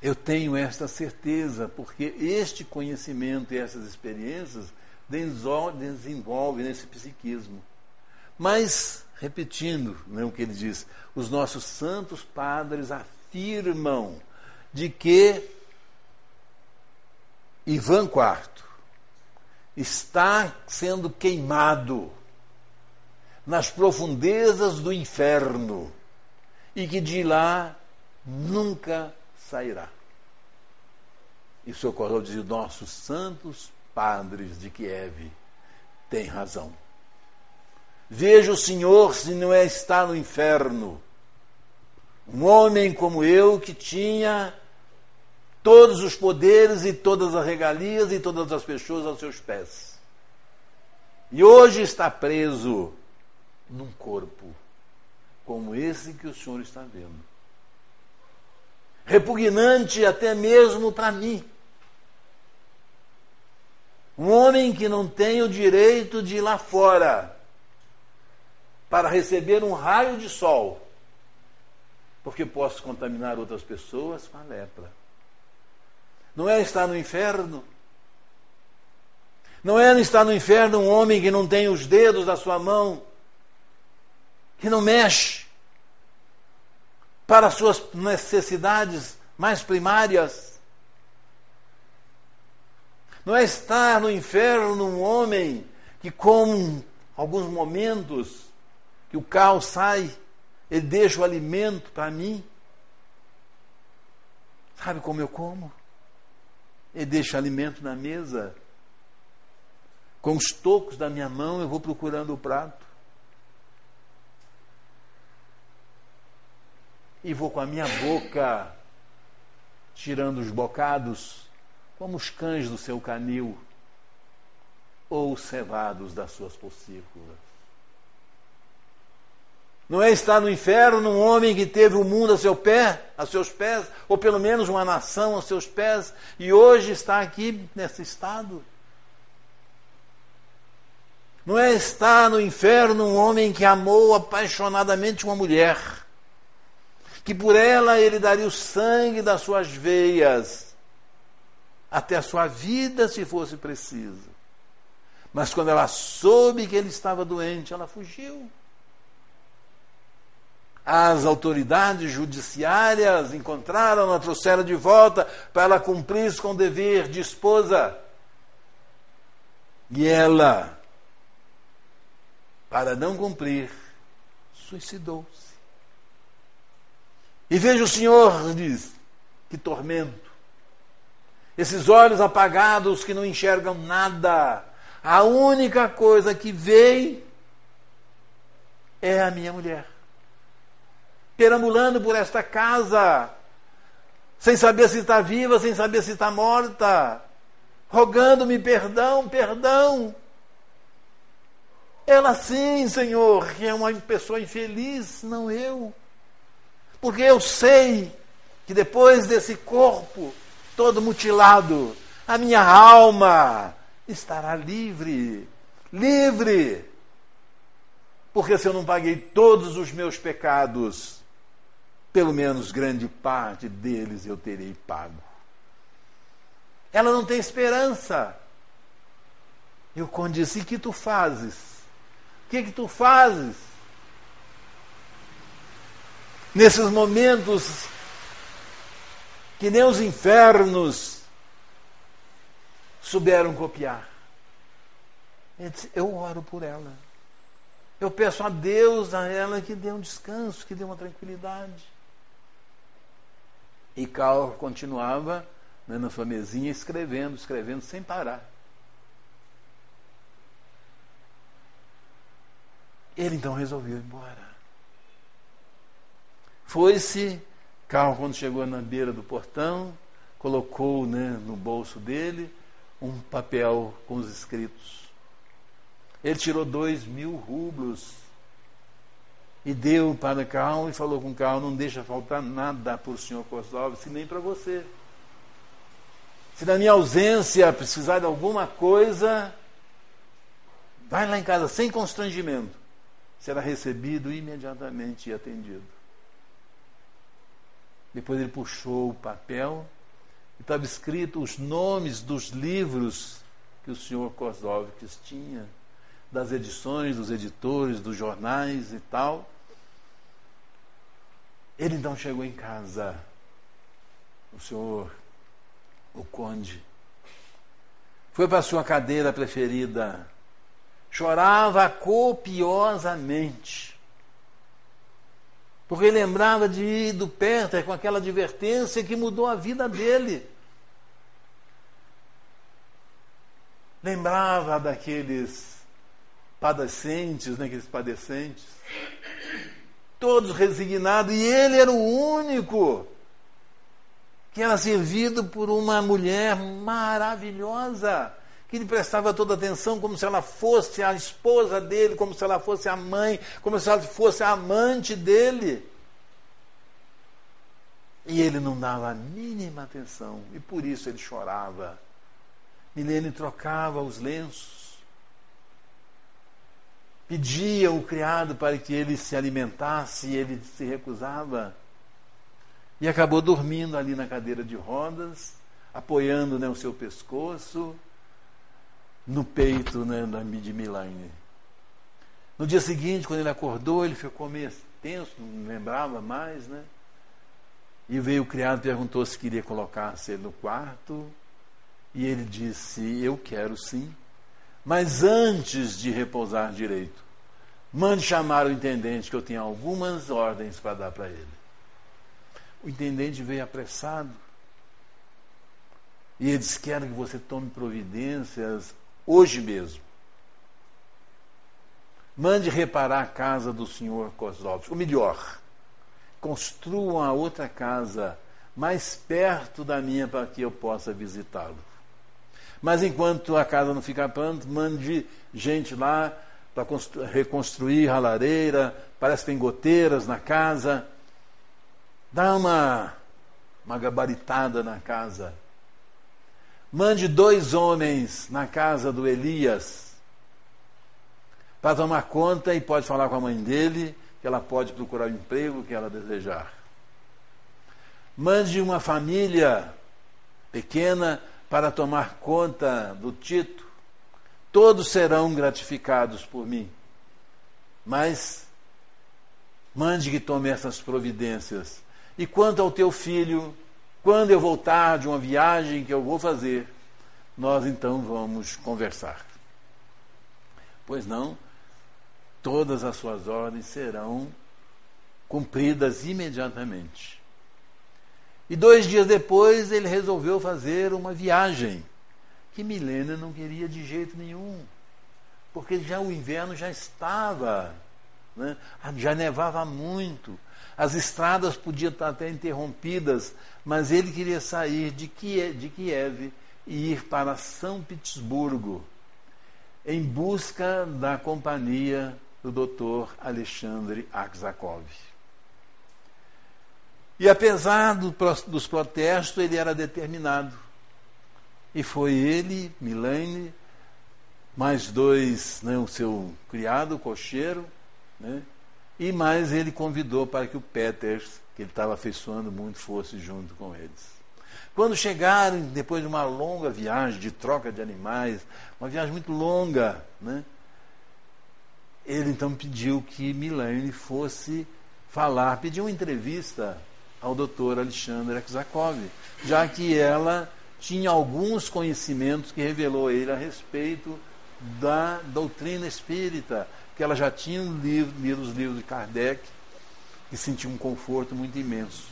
"Eu tenho esta certeza porque este conhecimento e essas experiências desenvolvem nesse psiquismo." Mas, repetindo, né, o que ele diz, os nossos santos padres afirmam de que Ivan Quarto está sendo queimado nas profundezas do inferno e que de lá nunca sairá. E o senhor Kozlovski diz: nossos santos padres de Kiev têm razão. Veja o senhor se não é estar no inferno. Um homem como eu, que tinha todos os poderes e todas as regalias e todas as pessoas aos seus pés, e hoje está preso num corpo como esse que o senhor está vendo, repugnante até mesmo para mim. Um homem que não tem o direito de ir lá fora para receber um raio de sol, porque posso contaminar outras pessoas com a lepra. Não é estar no inferno? Não é estar no inferno um homem que não tem os dedos da sua mão, que não mexe para suas necessidades mais primárias? Não é estar no inferno um homem que, como alguns momentos que o carro sai, ele deixa o alimento para mim? Sabe como eu como? Ele deixa o alimento na mesa. Com os tocos da minha mão eu vou procurando o prato. E vou com a minha boca tirando os bocados, como os cães do seu canil ou os cevados das suas pocículas. Não é estar no inferno um homem que teve o mundo a seus pés, ou pelo menos uma nação aos seus pés, e hoje está aqui nesse estado? Não é estar no inferno um homem que amou apaixonadamente uma mulher, que por ela ele daria o sangue das suas veias, até a sua vida se fosse preciso. Mas quando ela soube que ele estava doente, ela fugiu. As autoridades judiciárias encontraram-na, trouxeram de volta para ela cumprir com o dever de esposa. E ela, para não cumprir, suicidou-se. E veja o senhor, diz, que tormento. Esses olhos apagados que não enxergam nada. A única coisa que veem é a minha mulher, perambulando por esta casa, sem saber se está viva, sem saber se está morta, rogando-me perdão, perdão. Ela sim, senhor, que é uma pessoa infeliz, não eu. Porque eu sei que depois desse corpo todo mutilado, a minha alma estará livre, livre. Porque se eu não paguei todos os meus pecados, pelo menos grande parte deles eu terei pago. Ela não tem esperança. E o conde disse: "E que tu fazes? O que tu fazes?" Nesses momentos que nem os infernos souberam copiar, ele disse: "Eu oro por ela. Eu peço a Deus, a ela, que dê um descanso, que dê uma tranquilidade." E Karl continuava, né, na sua mesinha, escrevendo, escrevendo sem parar. Ele então resolveu ir embora. Foi-se. Karl, quando chegou na beira do portão, colocou, né, no bolso dele um papel com os escritos. Ele tirou 2.000 rublos e deu para Karl e falou com Karl: não deixa faltar nada para o senhor Kozlovski, nem para você. Se na minha ausência precisar de alguma coisa, vai lá em casa sem constrangimento. Será recebido imediatamente e atendido. Depois ele puxou o papel e estava escrito os nomes dos livros que o senhor Kozlovski tinha, das edições, dos editores, dos jornais e tal. Ele então chegou em casa, o senhor, o conde, foi para a sua cadeira preferida, chorava copiosamente, porque lembrava de ir do Peters com aquela advertência que mudou a vida dele. Lembrava daqueles padecentes, né, aqueles padecentes, todos resignados, e ele era o único que era servido por uma mulher maravilhosa, que lhe prestava toda atenção, como se ela fosse a esposa dele, como se ela fosse a mãe, como se ela fosse a amante dele. E ele não dava a mínima atenção, e por isso ele chorava. Milena trocava os lenços, pedia o criado para que ele se alimentasse, e ele se recusava. E acabou dormindo ali na cadeira de rodas, apoiando, né, o seu pescoço no peito, né, de Milena. No dia seguinte, quando ele acordou, ele ficou meio tenso, não lembrava mais, né? E veio o criado e perguntou se queria colocar-se no quarto. E ele disse: eu quero sim, mas antes de repousar direito, mande chamar o intendente, que eu tenho algumas ordens para dar para ele. O intendente veio apressado e ele disse: quero que você tome providências hoje mesmo. Mande reparar a casa do senhor Kozlovski, ou melhor, construam a outra casa mais perto da minha para que eu possa visitá-lo. Mas enquanto a casa não ficar pronta, mande gente lá para reconstruir a lareira, parece que tem goteiras na casa. Dá uma gabaritada na casa. Mande 2 homens na casa do Elias para tomar conta, e pode falar com a mãe dele, que ela pode procurar o emprego que ela desejar. Mande uma família pequena para tomar conta do Tito. Todos serão gratificados por mim. Mas mande que tome essas providências. E quanto ao teu filho, quando eu voltar de uma viagem que eu vou fazer, nós então vamos conversar. Pois não, todas as suas ordens serão cumpridas imediatamente. E 2 dias depois ele resolveu fazer uma viagem que Milena não queria de jeito nenhum, porque já o inverno já estava, né? Já nevava muito, as estradas podiam estar até interrompidas, mas ele queria sair de Kiev e ir para São Petersburgo em busca da companhia do Dr. Alexandre Aksakov. E apesar dos protestos, ele era determinado. E foi ele, Milena, mais 2, né, o seu criado, o cocheiro, né, e mais ele convidou para que o Peters, que ele estava afeiçoando muito, fosse junto com eles. Quando chegaram, depois de uma longa viagem de troca de animais, uma viagem muito longa, né, ele então pediu que Milena fosse falar, pediu uma entrevista ao doutor Alexandre Aksakov, já que ela tinha alguns conhecimentos que revelou a ele a respeito da doutrina espírita, que ela já tinha lido os livros de Kardec e sentiu um conforto muito imenso.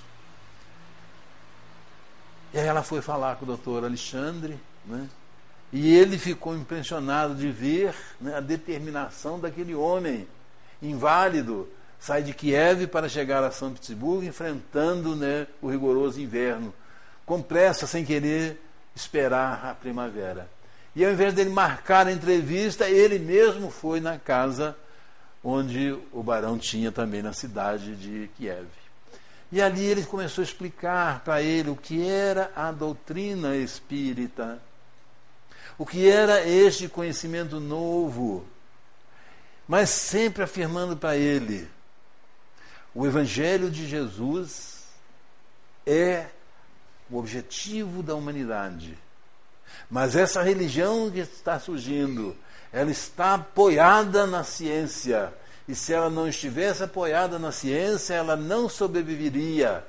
E aí ela foi falar com o doutor Alexandre, né, e ele ficou impressionado de ver, né, a determinação daquele homem inválido, sai de Kiev para chegar a São Petersburgo, enfrentando, né, o rigoroso inverno, com pressa, sem querer esperar a primavera. E ao invés dele marcar a entrevista, ele mesmo foi na casa onde o barão tinha também na cidade de Kiev. E ali ele começou a explicar para ele o que era a doutrina espírita, o que era este conhecimento novo, mas sempre afirmando para ele: o Evangelho de Jesus é o objetivo da humanidade, mas essa religião que está surgindo, ela está apoiada na ciência. E se ela não estivesse apoiada na ciência, ela não sobreviveria,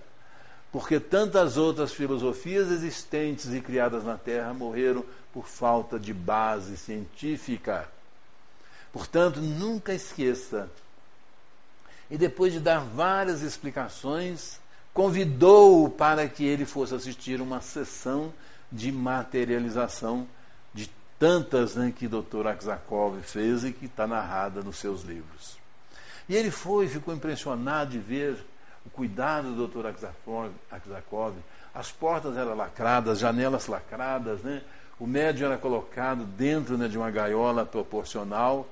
porque tantas outras filosofias existentes e criadas na Terra morreram por falta de base científica. Portanto, nunca esqueça. E depois de dar várias explicações, convidou-o para que ele fosse assistir uma sessão de materialização de tantas, né, que o doutor Aksakov fez e que está narrada nos seus livros. E ele foi, ficou impressionado de ver o cuidado do Dr. Aksakov. As portas eram lacradas, janelas lacradas, né? O médium era colocado dentro, né, de uma gaiola proporcional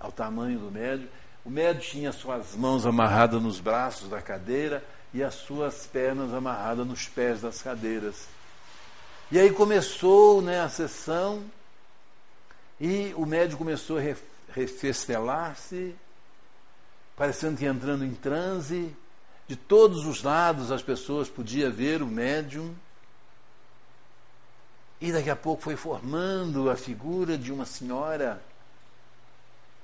ao tamanho do médium. O médium tinha suas mãos amarradas nos braços da cadeira e as suas pernas amarradas nos pés das cadeiras. E aí começou, né, a sessão, e o médium começou a refestelar-se, parecendo que entrando em transe. De todos os lados as pessoas podiam ver o médium. E daqui a pouco foi formando a figura de uma senhora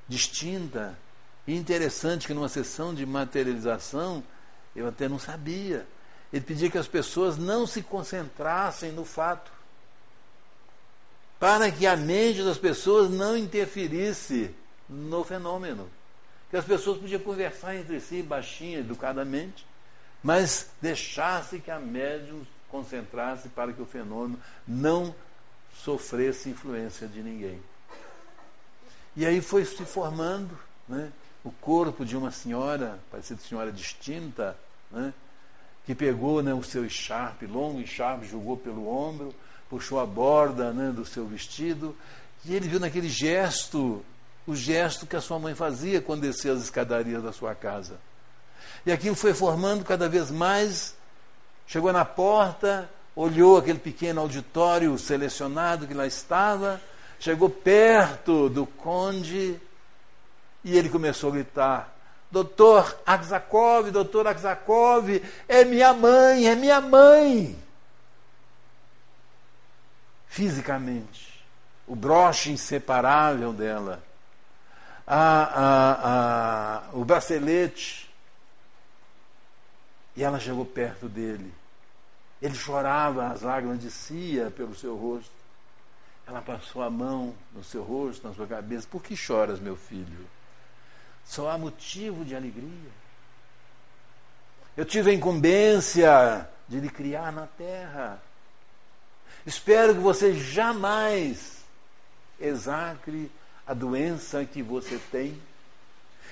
distinta. E interessante que numa sessão de materialização, eu até não sabia, ele pedia que as pessoas não se concentrassem no fato, para que a mente das pessoas não interferisse no fenômeno. Que as pessoas podiam conversar entre si baixinho, educadamente, mas deixasse que a médium concentrasse para que o fenômeno não sofresse influência de ninguém. E aí foi se formando, né, o corpo de uma senhora, parecida senhora distinta, né, que pegou, né, o seu echarpe, longo echarpe, jogou pelo ombro, puxou a borda, né, do seu vestido, e ele viu naquele gesto o gesto que a sua mãe fazia quando descia as escadarias da sua casa. E aquilo foi formando cada vez mais. Chegou na porta, olhou aquele pequeno auditório selecionado que lá estava, chegou perto do conde e ele começou a gritar: doutor Aksakov, é minha mãe, é minha mãe! Fisicamente, o broche inseparável dela, o bracelete. E ela chegou perto dele. Ele chorava, as lágrimas desciam pelo seu rosto. Ela passou a mão no seu rosto, na sua cabeça. Por que choras, meu filho? Só há motivo de alegria. Eu tive a incumbência de lhe criar na terra. Espero que você jamais exacre a doença que você tem.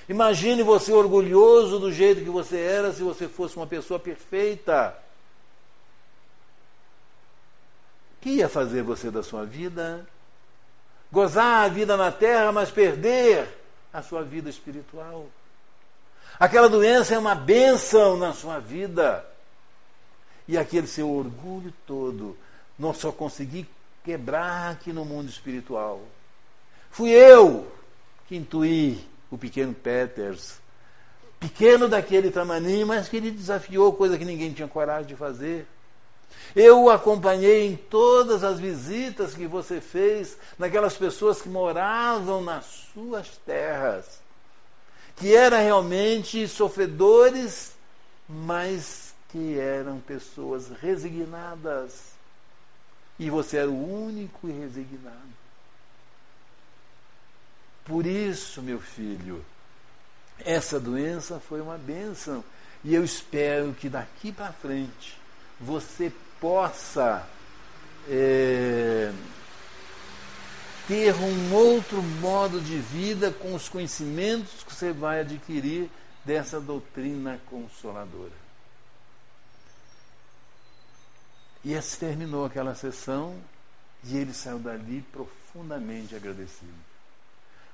Imagine você orgulhoso do jeito que você era se você fosse uma pessoa perfeita. O que ia fazer você da sua vida? Gozar a vida na terra, mas perder a sua vida espiritual. Aquela doença é uma bênção na sua vida. E aquele seu orgulho todo, não só consegui quebrar aqui no mundo espiritual. Fui eu que intuí o pequeno Peters, pequeno daquele tamaninho, mas que ele desafiou, coisa que ninguém tinha coragem de fazer. Eu o acompanhei em todas as visitas que você fez, naquelas pessoas que moravam nas suas terras, que eram realmente sofredores, mas que eram pessoas resignadas. E você era o único resignado. Por isso, meu filho, essa doença foi uma bênção. E eu espero que daqui para frente você possa ter um outro modo de vida com os conhecimentos que você vai adquirir dessa doutrina consoladora. E terminou aquela sessão E ele saiu dali profundamente agradecido.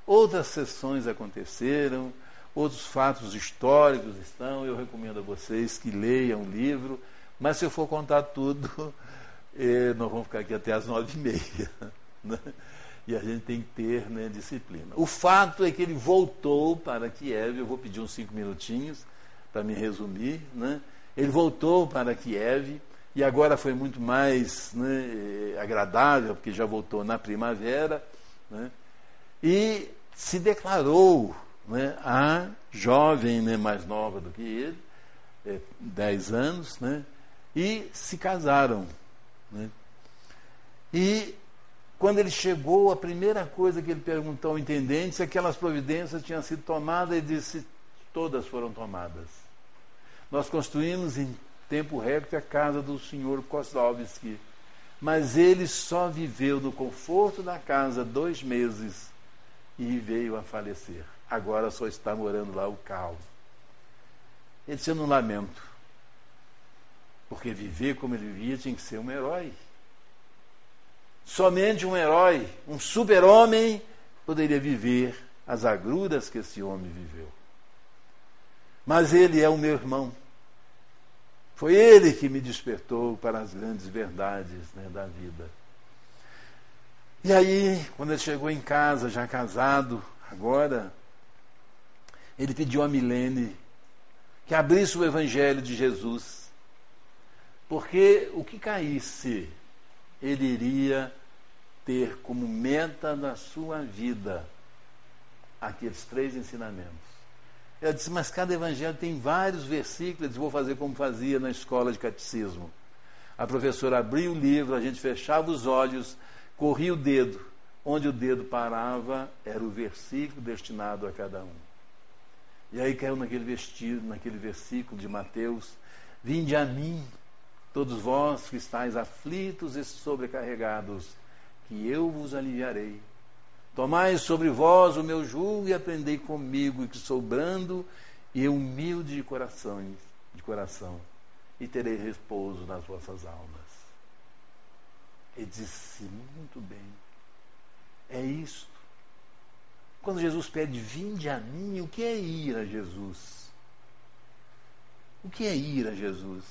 Outras sessões aconteceram, outros fatos históricos estão. Eu recomendo a vocês que leiam o livro, mas se eu for contar tudo, nós vamos ficar aqui até às 9h30. Né? E a gente tem que ter, né, disciplina. O fato é que ele voltou para Kiev. Eu vou pedir uns 5 minutinhos para me resumir. Né? Ele voltou para Kiev e agora foi muito mais, né, agradável, porque já voltou na primavera, né? E se declarou, né, a jovem, né, mais nova do que ele, 10 anos, né? E se casaram. Né? E quando ele chegou, a primeira coisa que ele perguntou ao intendente se aquelas providências tinham sido tomadas, ele disse: todas foram tomadas. Nós construímos em tempo recorde a casa do senhor Kozlovski, mas ele só viveu no conforto da casa 2 meses e veio a falecer. Agora só está morando lá o Karl. Ele disse: eu não lamento, porque viver como ele vivia tinha que ser um herói. Somente um herói, um super-homem, poderia viver as agruras que esse homem viveu. Mas ele é o meu irmão. Foi ele que me despertou para as grandes verdades, né, da vida. E aí, quando ele chegou em casa, já casado, agora, ele pediu a Milena que abrisse o Evangelho de Jesus. Porque o que caísse, ele iria ter como meta da sua vida aqueles 3 ensinamentos. Ela disse: mas cada evangelho tem vários versículos. Ela disse: vou fazer como fazia na escola de catecismo. A professora abria o livro, a gente fechava os olhos, corria o dedo. Onde o dedo parava era o versículo destinado a cada um. E aí caiu naquele versículo de Mateus: vinde a mim, todos vós que estáis aflitos e sobrecarregados, que eu vos aliviarei. Tomai sobre vós o meu jugo e aprendei comigo, que sou brando e humilde de coração, e terei repouso nas vossas almas. Ele disse: muito bem, é isto. Quando Jesus pede: vinde a mim, o que é ir a Jesus? O que é ir a Jesus?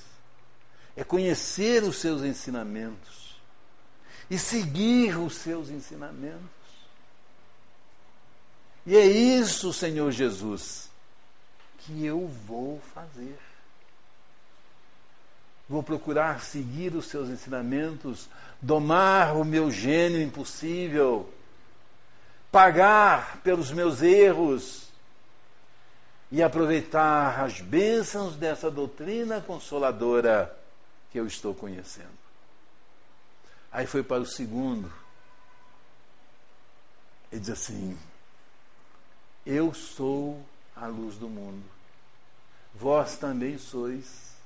É conhecer os seus ensinamentos e seguir os seus ensinamentos. E é isso, Senhor Jesus, que eu vou fazer. Vou procurar seguir os seus ensinamentos, domar o meu gênio impossível, pagar pelos meus erros e aproveitar as bênçãos dessa doutrina consoladora que eu estou conhecendo. Aí foi para o segundo. Ele diz assim: eu sou a luz do mundo. Vós também sois.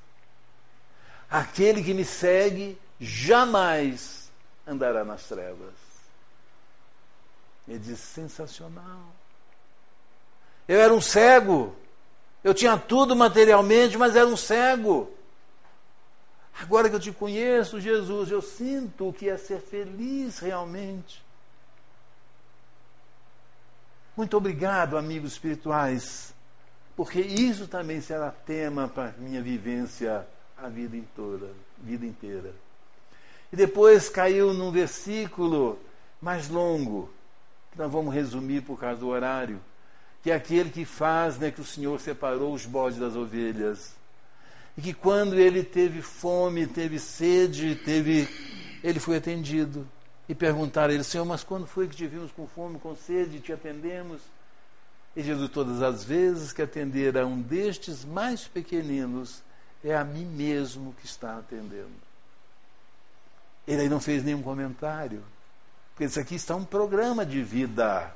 Aquele que me segue jamais andará nas trevas. Ele diz: sensacional. Eu era um cego. Eu tinha tudo materialmente, mas era um cego. Agora que eu te conheço, Jesus, eu sinto o que é ser feliz realmente. Muito obrigado, amigos espirituais, porque isso também será tema para minha vivência a vida inteira. E depois caiu num versículo mais longo, que nós vamos resumir por causa do horário, que é aquele que faz, né, que o Senhor separou os bodes das ovelhas. E que quando ele teve fome, teve sede, ele foi atendido. E perguntaram a ele: Senhor, mas quando foi que te vimos com fome, com sede, e te atendemos? E Jesus: todas as vezes que atender a um destes mais pequeninos, é a mim mesmo que está atendendo. Ele aí não fez nenhum comentário, porque isso aqui está um programa de vida.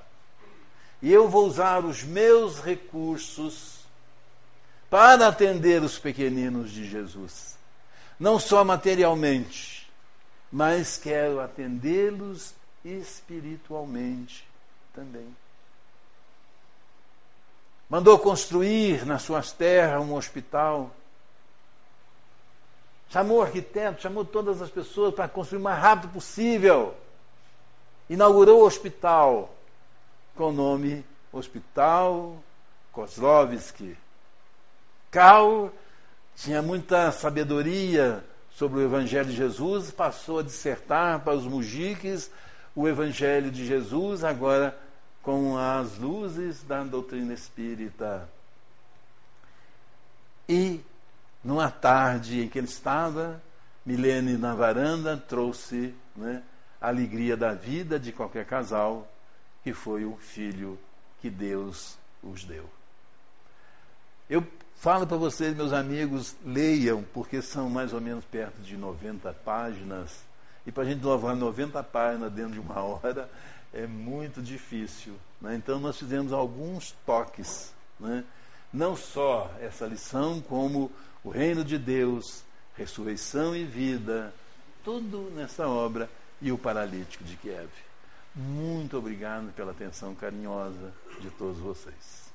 E eu vou usar os meus recursos para atender os pequeninos de Jesus. Não só materialmente, mas quero atendê-los espiritualmente também. Mandou construir nas suas terras um hospital. Chamou o arquiteto, chamou todas as pessoas para construir o mais rápido possível. inaugurou o hospital com o nome Hospital Kozlovski. Karl tinha muita sabedoria sobre o Evangelho de Jesus, passou a dissertar para os mujiques o Evangelho de Jesus, agora com as luzes da doutrina espírita. E, numa tarde em que ele estava, Milena na varanda trouxe, a alegria da vida de qualquer casal, que foi o filho que Deus os deu. Eu falo para vocês, meus amigos, leiam, porque são mais ou menos perto de 90 páginas, e para a gente louvar 90 páginas dentro de uma hora é muito difícil. Então nós fizemos alguns toques, não só essa lição, como o Reino de Deus, Ressurreição e Vida, tudo nessa obra, e o Paralítico de Kiev. Muito obrigado pela atenção carinhosa de todos vocês.